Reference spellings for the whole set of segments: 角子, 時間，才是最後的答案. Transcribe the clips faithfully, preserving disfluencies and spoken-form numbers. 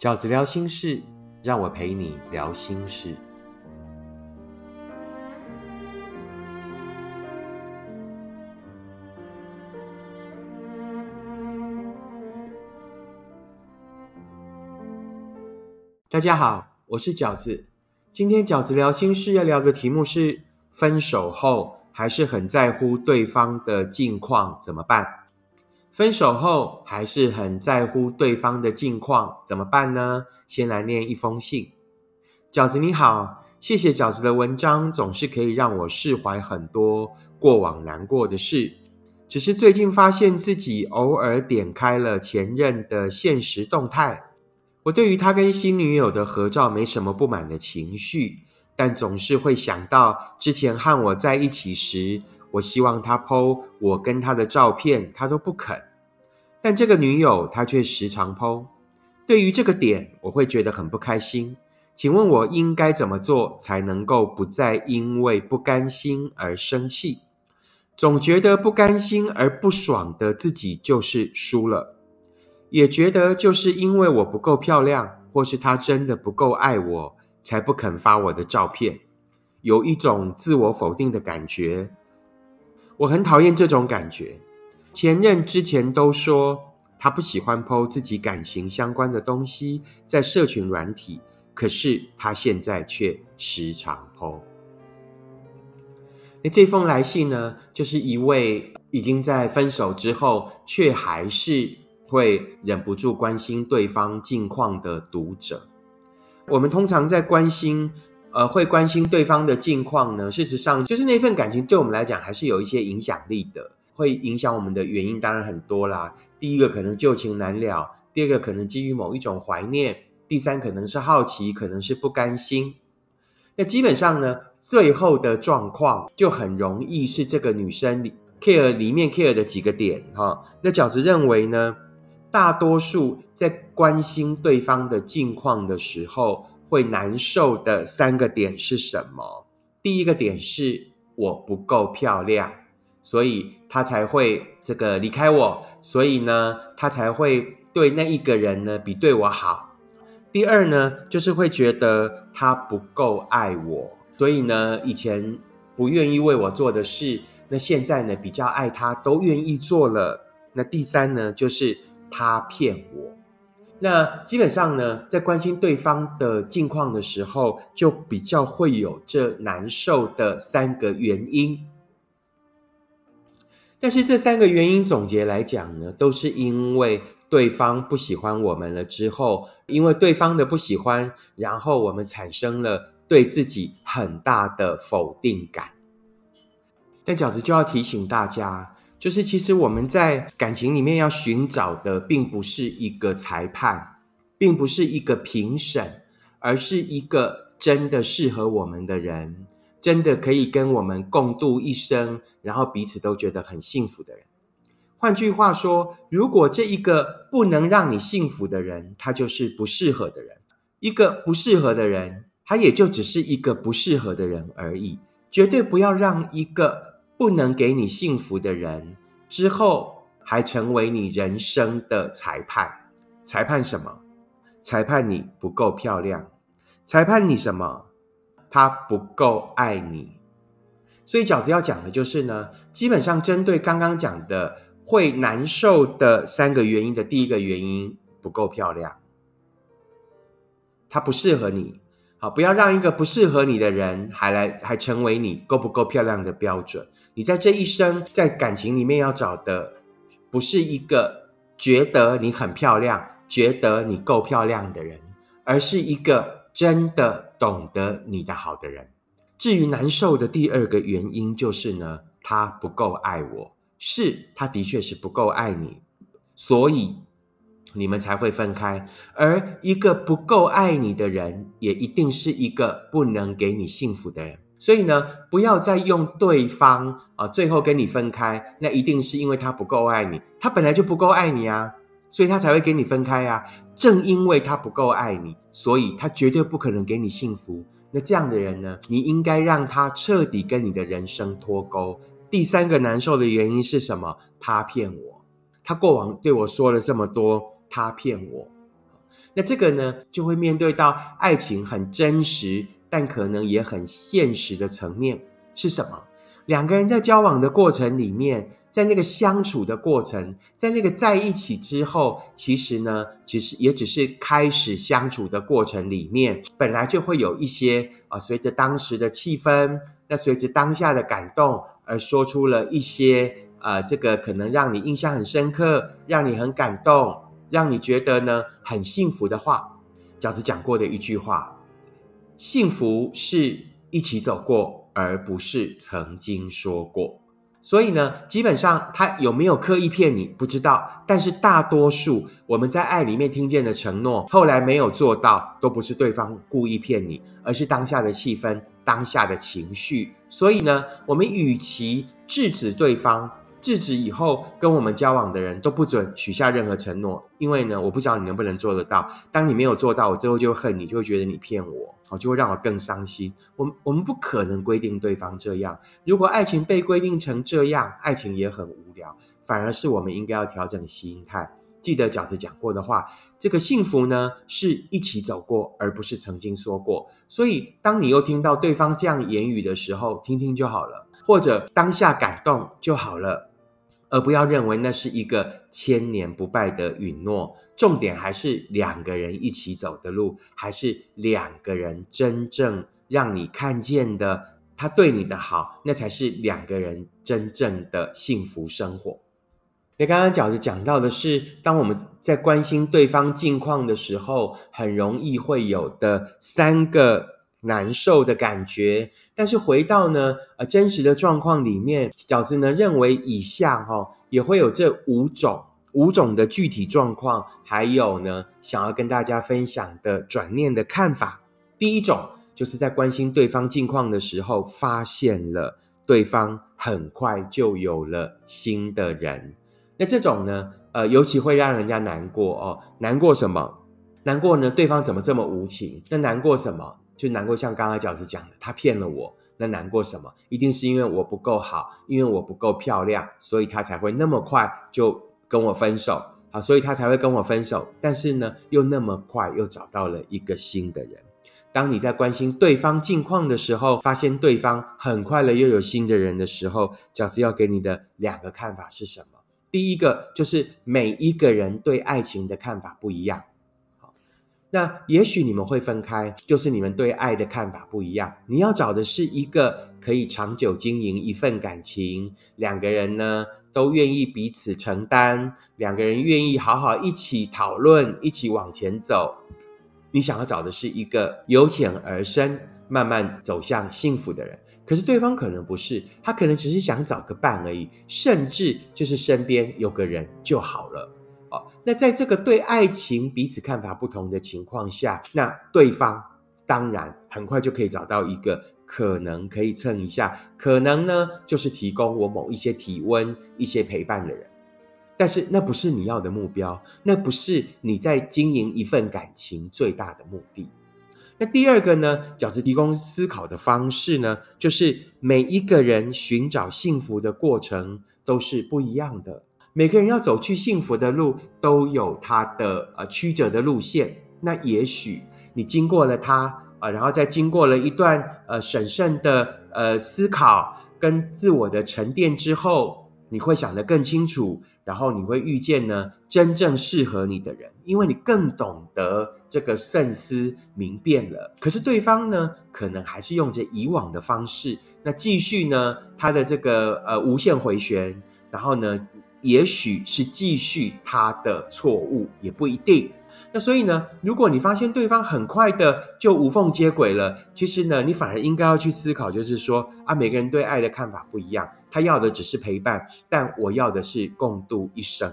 饺子聊心事，让我陪你聊心事。大家好，我是饺子。今天饺子聊心事要聊的题目是：分手后还是很在乎对方的近况怎么办？分手后还是很在乎对方的近况怎么办呢？先来念一封信。饺子你好，谢谢饺子的文章，总是可以让我释怀很多过往难过的事。只是最近发现自己偶尔点开了前任的现实动态，我对于他跟新女友的合照没什么不满的情绪，但总是会想到之前和我在一起时，我希望他 po 我跟他的照片，他都不肯。但这个女友她却时常 po。 对于这个点，我会觉得很不开心。请问我应该怎么做才能够不再因为不甘心而生气？总觉得不甘心而不爽的自己就是输了，也觉得就是因为我不够漂亮，或是他真的不够爱我，才不肯发我的照片，有一种自我否定的感觉。我很讨厌这种感觉。前任之前都说他不喜欢 po 自己感情相关的东西在社群软体，可是他现在却时常 po。 这封来信呢，就是一位已经在分手之后却还是会忍不住关心对方近况的读者。我们通常在关心呃，会关心对方的近况呢，事实上就是那份感情对我们来讲还是有一些影响力的。会影响我们的原因当然很多啦，第一个可能旧情难了，第二个可能基于某一种怀念，第三可能是好奇，可能是不甘心。那基本上呢，最后的状况就很容易是这个女生 care 里面 care 的几个点、哦、那饺子认为呢，大多数在关心对方的近况的时候会难受的三个点是什么？第一个点是我不够漂亮，所以他才会这个离开我，所以呢，他才会对那一个人呢比对我好。第二呢，就是会觉得他不够爱我，所以呢，以前不愿意为我做的事，那现在呢比较爱他，都愿意做了。那第三呢，就是他骗我。那基本上呢，在关心对方的近况的时候，就比较会有这难受的三个原因。但是这三个原因总结来讲呢，都是因为对方不喜欢我们了之后，因为对方的不喜欢，然后我们产生了对自己很大的否定感。但饺子就要提醒大家，就是其实我们在感情里面要寻找的并不是一个裁判，并不是一个评审，而是一个真的适合我们的人，真的可以跟我们共度一生，然后彼此都觉得很幸福的人。换句话说，如果这一个不能让你幸福的人，他就是不适合的人。一个不适合的人，他也就只是一个不适合的人而已。绝对不要让一个不能给你幸福的人之后还成为你人生的裁判。裁判什么？裁判你不够漂亮。裁判你什么？他不够爱你。所以饺子要讲的就是呢，基本上针对刚刚讲的会难受的三个原因的第一个原因，不够漂亮，他不适合你。好，不要让一个不适合你的人还来还成为你够不够漂亮的标准。你在这一生在感情里面要找的，不是一个觉得你很漂亮，觉得你够漂亮的人，而是一个真的懂得你的好的人。至于难受的第二个原因就是呢，他不够爱我。是，他的确是不够爱你，所以你们才会分开。而一个不够爱你的人，也一定是一个不能给你幸福的人。所以呢，不要再用对方啊，最后跟你分开，那一定是因为他不够爱你。他本来就不够爱你啊，所以他才会跟你分开啊。正因为他不够爱你，所以他绝对不可能给你幸福。那这样的人呢，你应该让他彻底跟你的人生脱钩。第三个难受的原因是什么？他骗我。他过往对我说了这么多，他骗我。那这个呢，就会面对到爱情很真实，但可能也很现实的层面是什么？两个人在交往的过程里面，在那个相处的过程，在那个在一起之后，其实呢，只是也只是开始相处的过程里面，本来就会有一些啊，随着当时的气氛，那随着当下的感动，而说出了一些呃，这个可能让你印象很深刻，让你很感动，让你觉得呢很幸福的话。饺子讲过的一句话，幸福是一起走过，而不是曾经说过。所以呢，基本上他有没有刻意骗你不知道，但是大多数我们在爱里面听见的承诺，后来没有做到，都不是对方故意骗你，而是当下的气氛，当下的情绪。所以呢，我们与其制止对方，制止以后跟我们交往的人都不准许下任何承诺，因为呢，我不知道你能不能做得到，当你没有做到，我最后就恨你，就会觉得你骗我，就会让我更伤心。我们我们不可能规定对方这样，如果爱情被规定成这样，爱情也很无聊，反而是我们应该要调整心态。记得饺子讲过的话，这个幸福呢，是一起走过，而不是曾经说过。所以当你又听到对方这样言语的时候，听听就好了，或者当下感动就好了，而不要认为那是一个千年不败的允诺。重点还是两个人一起走的路，还是两个人真正让你看见的他对你的好，那才是两个人真正的幸福生活。那刚刚饺子讲到的是，当我们在关心对方近况的时候，很容易会有的三个难受的感觉。但是回到呢呃真实的状况里面，饺子呢认为以下哦也会有这五种五种的具体状况，还有呢想要跟大家分享的转念的看法。第一种就是在关心对方近况的时候，发现了对方很快就有了新的人。那这种呢呃尤其会让人家难过哦。难过什么？难过呢对方怎么这么无情。那难过什么？就难过像刚刚饺子讲的，他骗了我。那难过什么？一定是因为我不够好，因为我不够漂亮，所以他才会那么快就跟我分手。好，所以他才会跟我分手，但是呢又那么快又找到了一个新的人。当你在关心对方近况的时候，发现对方很快了又有新的人的时候，饺子要给你的两个看法是什么？第一个就是每一个人对爱情的看法不一样。那也许你们会分开，就是你们对爱的看法不一样。你要找的是一个可以长久经营一份感情，两个人呢都愿意彼此承担，两个人愿意好好一起讨论，一起往前走。你想要找的是一个由浅而深慢慢走向幸福的人，可是对方可能不是，他可能只是想找个伴而已，甚至就是身边有个人就好了。哦，那在这个对爱情彼此看法不同的情况下，那对方当然很快就可以找到一个可能可以蹭一下，可能呢就是提供我某一些体温、一些陪伴的人。但是那不是你要的目标，那不是你在经营一份感情最大的目的。那第二个呢，饺子提供思考的方式呢，就是每一个人寻找幸福的过程都是不一样的，每个人要走去幸福的路都有它的呃曲折的路线。那也许你经过了它，呃，然后再经过了一段呃审慎的呃思考跟自我的沉淀之后，你会想得更清楚，然后你会遇见呢真正适合你的人，因为你更懂得这个慎思明辨了。可是对方呢可能还是用着以往的方式，那继续呢他的这个呃无限回旋，然后呢也许是继续他的错误，也不一定。那所以呢，如果你发现对方很快的就无缝接轨了，其实呢，你反而应该要去思考，就是说啊，每个人对爱的看法不一样，他要的只是陪伴，但我要的是共度一生，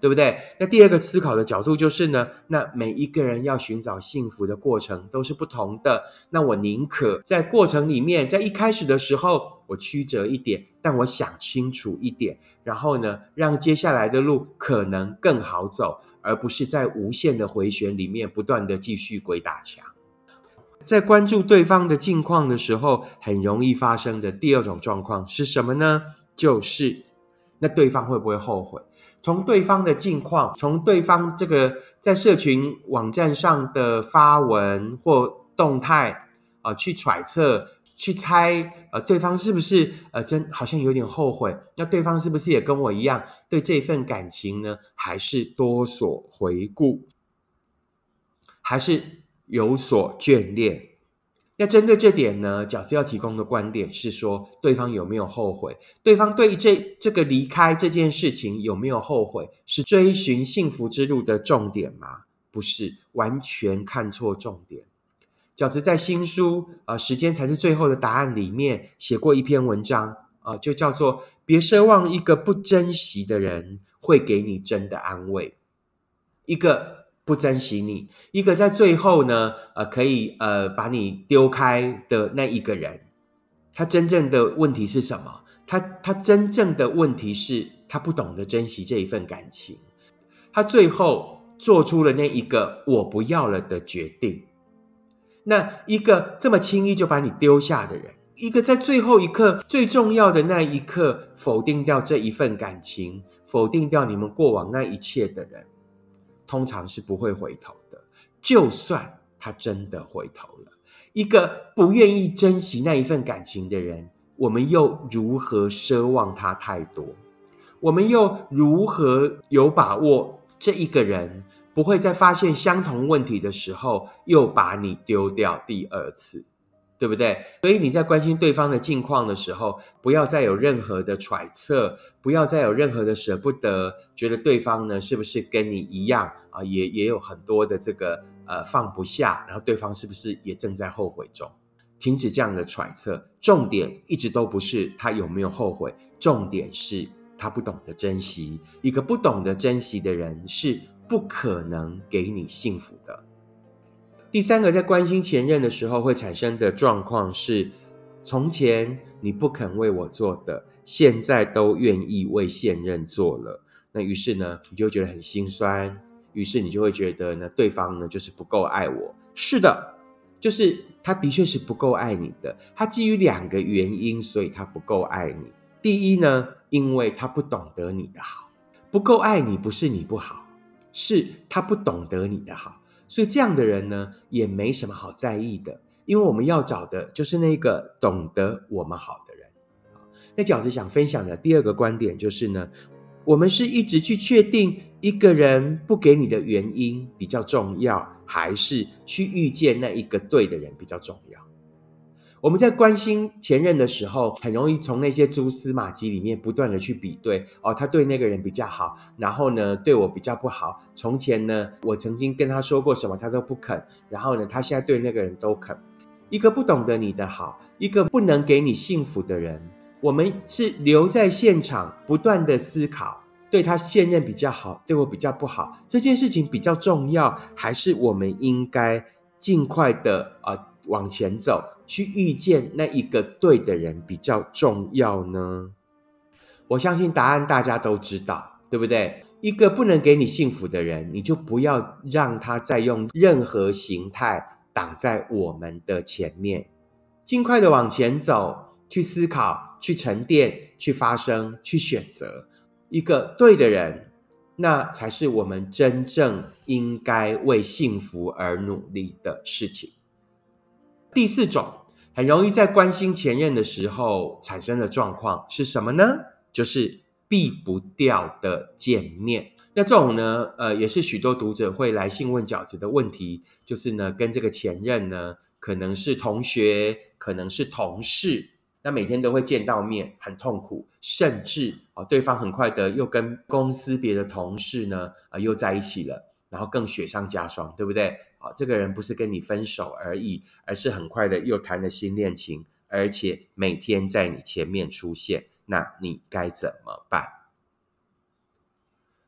对不对？那第二个思考的角度就是呢，那每一个人要寻找幸福的过程都是不同的，那我宁可在过程里面，在一开始的时候我曲折一点，但我想清楚一点，然后呢让接下来的路可能更好走，而不是在无限的回旋里面不断的继续鬼打墙。在关注对方的近况的时候，很容易发生的第二种状况是什么呢？就是那对方会不会后悔？从对方的近况，从对方这个在社群网站上的发文或动态、呃、去揣测，去猜、呃、对方是不是、呃、真好像有点后悔，那对方是不是也跟我一样对这份感情呢还是多所回顾，还是有所眷恋。那针对这点呢，角色要提供的观点是说，对方有没有后悔，对方对这这个离开这件事情有没有后悔，是追寻幸福之路的重点吗？不是，完全看错重点。角子在新书、呃、时间才是最后的答案里面写过一篇文章、呃、就叫做别奢望一个不珍惜的人会给你真的安慰。一个不珍惜你，一个在最后呢，呃，可以呃把你丢开的那一个人，他真正的问题是什么？他他真正的问题是，他不懂得珍惜这一份感情，他最后做出了那一个我不要了的决定。那一个这么轻易就把你丢下的人，一个在最后一刻最重要的那一刻否定掉这一份感情，否定掉你们过往那一切的人，通常是不会回头的，就算他真的回头了，一个不愿意珍惜那一份感情的人，我们又如何奢望他太多？我们又如何有把握这一个人不会在发现相同问题的时候又把你丢掉第二次，对不对？所以你在关心对方的近况的时候，不要再有任何的揣测，不要再有任何的舍不得，觉得对方呢是不是跟你一样啊，也也有很多的这个呃放不下，然后对方是不是也正在后悔中？停止这样的揣测，重点一直都不是他有没有后悔，重点是他不懂得珍惜。一个不懂得珍惜的人是不可能给你幸福的。第三个，在关心前任的时候会产生的状况是，从前你不肯为我做的，现在都愿意为现任做了。那于是呢，你就会觉得很心酸，于是你就会觉得呢，对方呢就是不够爱我。是的，就是他的确是不够爱你的，他基于两个原因，所以他不够爱你。第一呢，因为他不懂得你的好。不够爱你不是你不好，是他不懂得你的好。所以这样的人呢，也没什么好在意的，因为我们要找的就是那个懂得我们好的人。那角子想分享的第二个观点就是呢，我们是一直去确定一个人不给你的原因比较重要，还是去遇见那一个对的人比较重要？我们在关心前任的时候，很容易从那些蛛丝马迹里面不断的去比对，哦，他对那个人比较好，然后呢对我比较不好，从前呢我曾经跟他说过什么他都不肯，然后呢他现在对那个人都肯。一个不懂得你的好，一个不能给你幸福的人，我们是留在现场不断的思考，对他现任比较好，对我比较不好，这件事情比较重要，还是我们应该尽快的啊、呃、往前走，去遇见那一个对的人比较重要呢？我相信答案大家都知道，对不对？一个不能给你幸福的人，你就不要让他再用任何形态挡在我们的前面，尽快的往前走，去思考，去沉淀，去发声，去选择一个对的人，那才是我们真正应该为幸福而努力的事情。第四种很容易在关心前任的时候产生的状况是什么呢？就是避不掉的见面。那这种呢，呃，也是许多读者会来信问角子的问题，就是呢，跟这个前任呢，可能是同学，可能是同事，那每天都会见到面，很痛苦，甚至、哦、对方很快的又跟公司别的同事呢、呃、又在一起了，然后更雪上加霜，对不对？哦、这个人不是跟你分手而已，而是很快的又谈了新恋情，而且每天在你前面出现，那你该怎么办？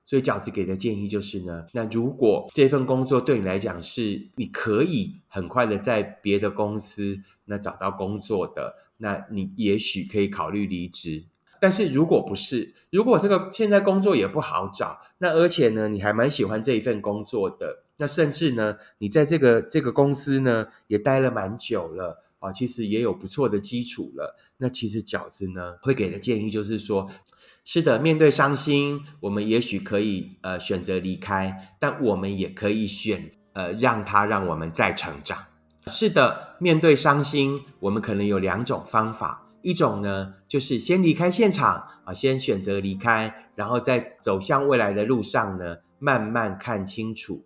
所以角子给的建议就是呢，那如果这份工作对你来讲是你可以很快的在别的公司那找到工作的，那你也许可以考虑离职。但是如果不是，如果这个现在工作也不好找，那而且呢你还蛮喜欢这一份工作的，那甚至呢你在这个这个公司呢也待了蛮久了、啊、其实也有不错的基础了，那其实角子呢会给的建议就是说，是的，面对伤心，我们也许可以呃选择离开，但我们也可以选呃让它让我们再成长。是的，面对伤心，我们可能有两种方法，一种呢就是先离开现场啊、呃，先选择离开，然后在走向未来的路上呢，慢慢看清楚。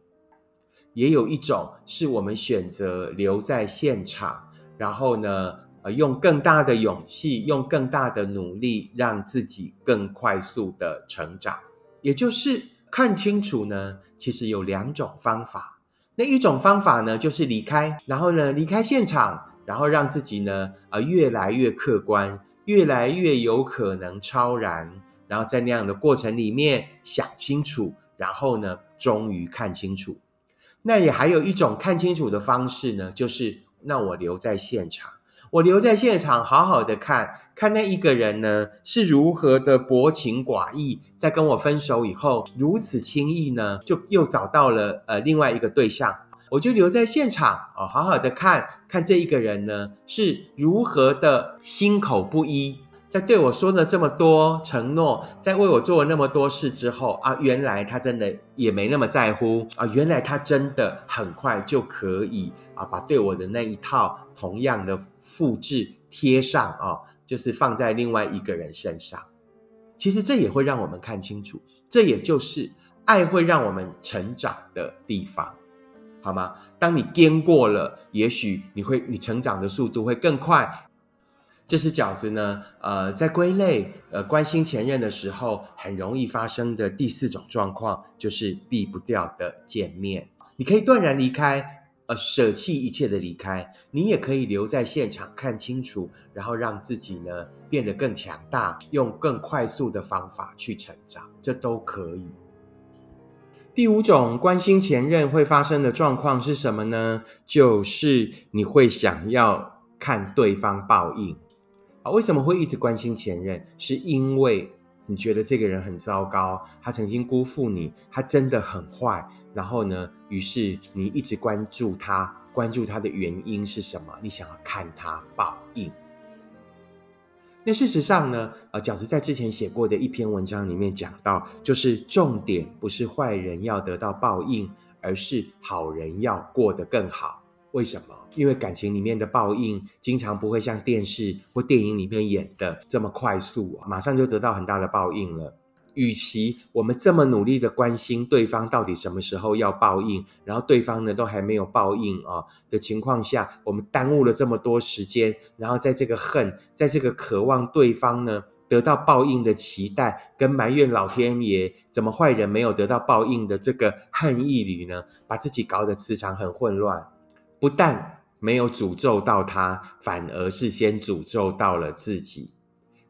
也有一种是我们选择留在现场，然后呢。用更大的勇气，用更大的努力，让自己更快速的成长。也就是看清楚呢，其实有两种方法。那一种方法呢，就是离开，然后呢，离开现场，然后让自己呢，呃，越来越客观，越来越有可能超然，然后在那样的过程里面想清楚，然后呢，终于看清楚。那也还有一种看清楚的方式呢，就是那我留在现场。我留在现场好好的看看那一个人呢是如何的薄情寡义，在跟我分手以后如此轻易呢就又找到了呃另外一个对象。我就留在现场、哦、好好的看看这一个人呢是如何的心口不一，在对我说了这么多承诺，在为我做了那么多事之后啊，原来他真的也没那么在乎啊，原来他真的很快就可以啊，把对我的那一套同样的复制贴上啊，就是放在另外一个人身上。其实这也会让我们看清楚，这也就是爱会让我们成长的地方，好吗？当你经过了，也许你会你成长的速度会更快。这是饺子呢，呃，在归类呃关心前任的时候，很容易发生的第四种状况，就是避不掉的见面。你可以断然离开，呃，舍弃一切的离开。你也可以留在现场看清楚，然后让自己呢变得更强大，用更快速的方法去成长，这都可以。第五种关心前任会发生的状况是什么呢？就是你会想要看对方报应。为什么会一直关心前任？是因为你觉得这个人很糟糕，他曾经辜负你，他真的很坏，然后呢，于是你一直关注他，关注他的原因是什么？你想要看他报应。那事实上呢，呃，饺子在之前写过的一篇文章里面讲到，就是重点不是坏人要得到报应，而是好人要过得更好。为什么？因为感情里面的报应经常不会像电视或电影里面演的这么快速，马上就得到很大的报应了。与其我们这么努力的关心对方到底什么时候要报应，然后对方呢都还没有报应啊的情况下，我们耽误了这么多时间，然后在这个恨，在这个渴望对方呢得到报应的期待，跟埋怨老天爷怎么坏人没有得到报应的这个恨意里呢，把自己搞得磁场很混乱。不但没有诅咒到他，反而是先诅咒到了自己。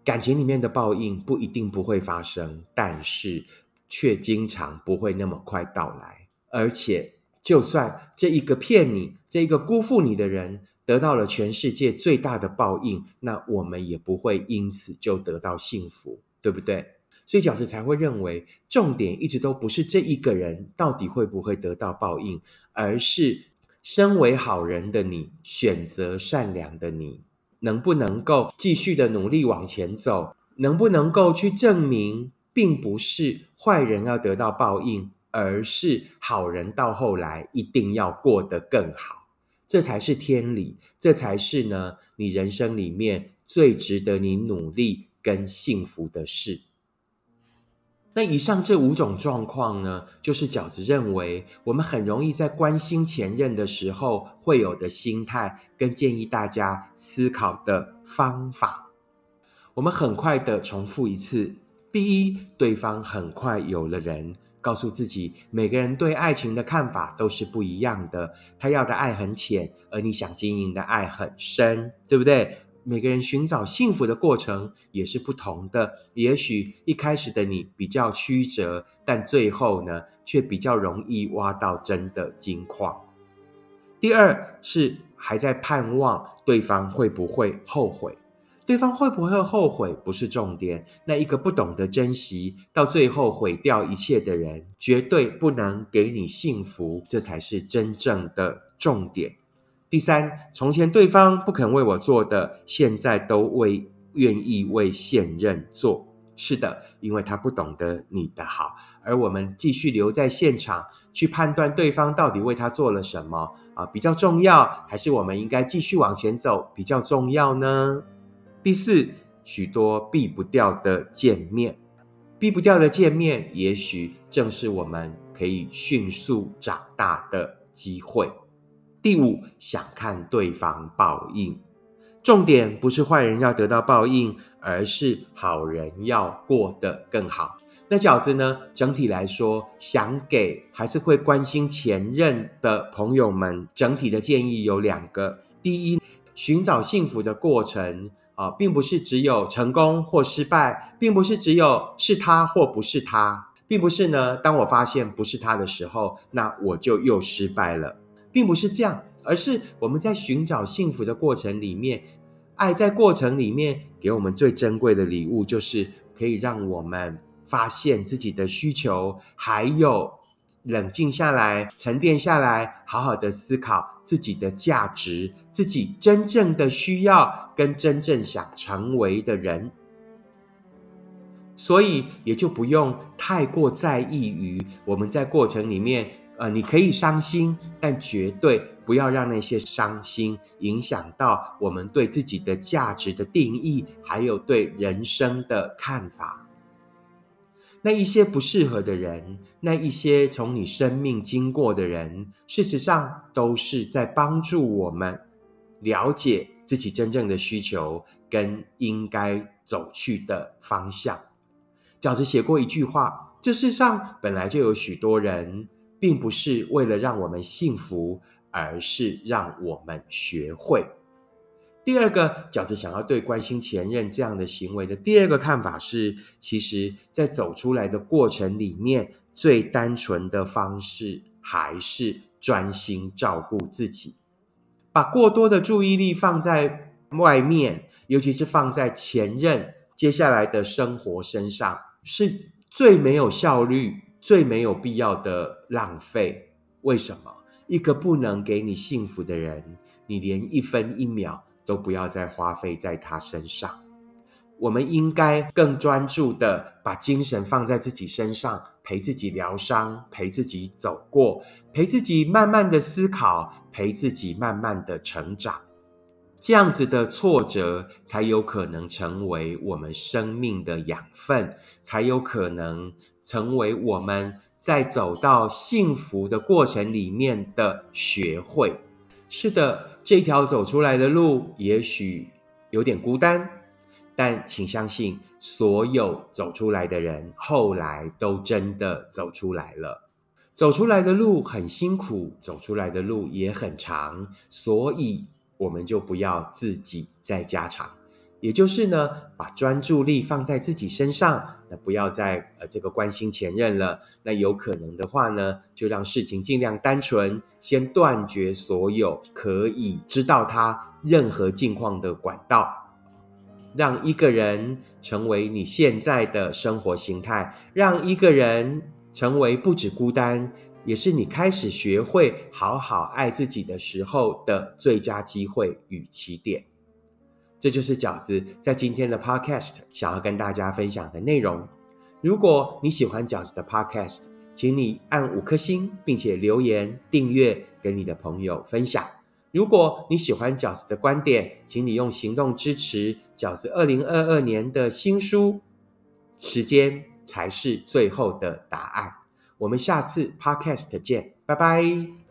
感情里面的报应不一定不会发生，但是却经常不会那么快到来。而且，就算这一个骗你、这一个辜负你的人得到了全世界最大的报应，那我们也不会因此就得到幸福，对不对？所以饺子才会认为，重点一直都不是这一个人到底会不会得到报应，而是身为好人的你，选择善良的你，能不能够继续的努力往前走？能不能够去证明，并不是坏人要得到报应，而是好人到后来一定要过得更好。这才是天理，这才是呢，你人生里面最值得你努力跟幸福的事。那以上这五种状况呢，就是饺子认为我们很容易在关心前任的时候会有的心态，跟建议大家思考的方法。我们很快的重复一次：第一，对方很快有了人，告诉自己每个人对爱情的看法都是不一样的，他要的爱很浅，而你想经营的爱很深，对不对？每个人寻找幸福的过程也是不同的，也许一开始的你比较曲折，但最后呢，却比较容易挖到真的金矿。第二是还在盼望对方会不会后悔，对方会不会后悔不是重点，那一个不懂得珍惜，到最后毁掉一切的人，绝对不能给你幸福，这才是真正的重点。第三，从前对方不肯为我做的，现在都为愿意为现任做。是的，因为他不懂得你的好。而我们继续留在现场去判断对方到底为他做了什么、啊、比较重要，还是我们应该继续往前走比较重要呢？第四，许多避不掉的见面。避不掉的见面，也许正是我们可以迅速长大的机会。第五，想看对方报应。重点不是坏人要得到报应，而是好人要过得更好。那饺子呢，整体来说想给还是会关心前任的朋友们整体的建议有两个。第一，寻找幸福的过程、啊、并不是只有成功或失败，并不是只有是他或不是他，并不是呢当我发现不是他的时候那我就又失败了，并不是这样，而是我们在寻找幸福的过程里面，爱在过程里面给我们最珍贵的礼物，就是可以让我们发现自己的需求，还有冷静下来，沉淀下来，好好的思考自己的价值，自己真正的需要跟真正想成为的人。所以也就不用太过在意于我们在过程里面呃，你可以伤心，但绝对不要让那些伤心影响到我们对自己的价值的定义，还有对人生的看法。那一些不适合的人，那一些从你生命经过的人，事实上都是在帮助我们了解自己真正的需求跟应该走去的方向。饺子写过一句话，这世上本来就有许多人并不是为了让我们幸福，而是让我们学会。第二个，饺子想要对关心前任这样的行为的第二个看法是，其实在走出来的过程里面，最单纯的方式还是专心照顾自己。把过多的注意力放在外面，尤其是放在前任接下来的生活身上，是最没有效率最没有必要的浪费。为什么？一个不能给你幸福的人，你连一分一秒都不要再花费在他身上。我们应该更专注的把精神放在自己身上，陪自己疗伤，陪自己走过，陪自己慢慢的思考，陪自己慢慢的成长。这样子的挫折才有可能成为我们生命的养分，才有可能成为我们在走到幸福的过程里面的学会。是的，这条走出来的路也许有点孤单，但请相信，所有走出来的人后来都真的走出来了。走出来的路很辛苦，走出来的路也很长，所以我们就不要自己再加长，也就是呢，把专注力放在自己身上，那不要再呃这个关心前任了。那有可能的话呢，就让事情尽量单纯，先断绝所有可以知道他任何近况的管道，让一个人成为你现在的生活形态，让一个人成为不止孤单，也是你开始学会好好爱自己的时候的最佳机会与起点。这就是饺子在今天的 podcast 想要跟大家分享的内容。如果你喜欢饺子的 podcast， 请你按五颗星，并且留言、订阅，跟你的朋友分享。如果你喜欢饺子的观点，请你用行动支持饺子二零二二年的新书《时间才是最后的答案》。我们下次 podcast 见，拜拜。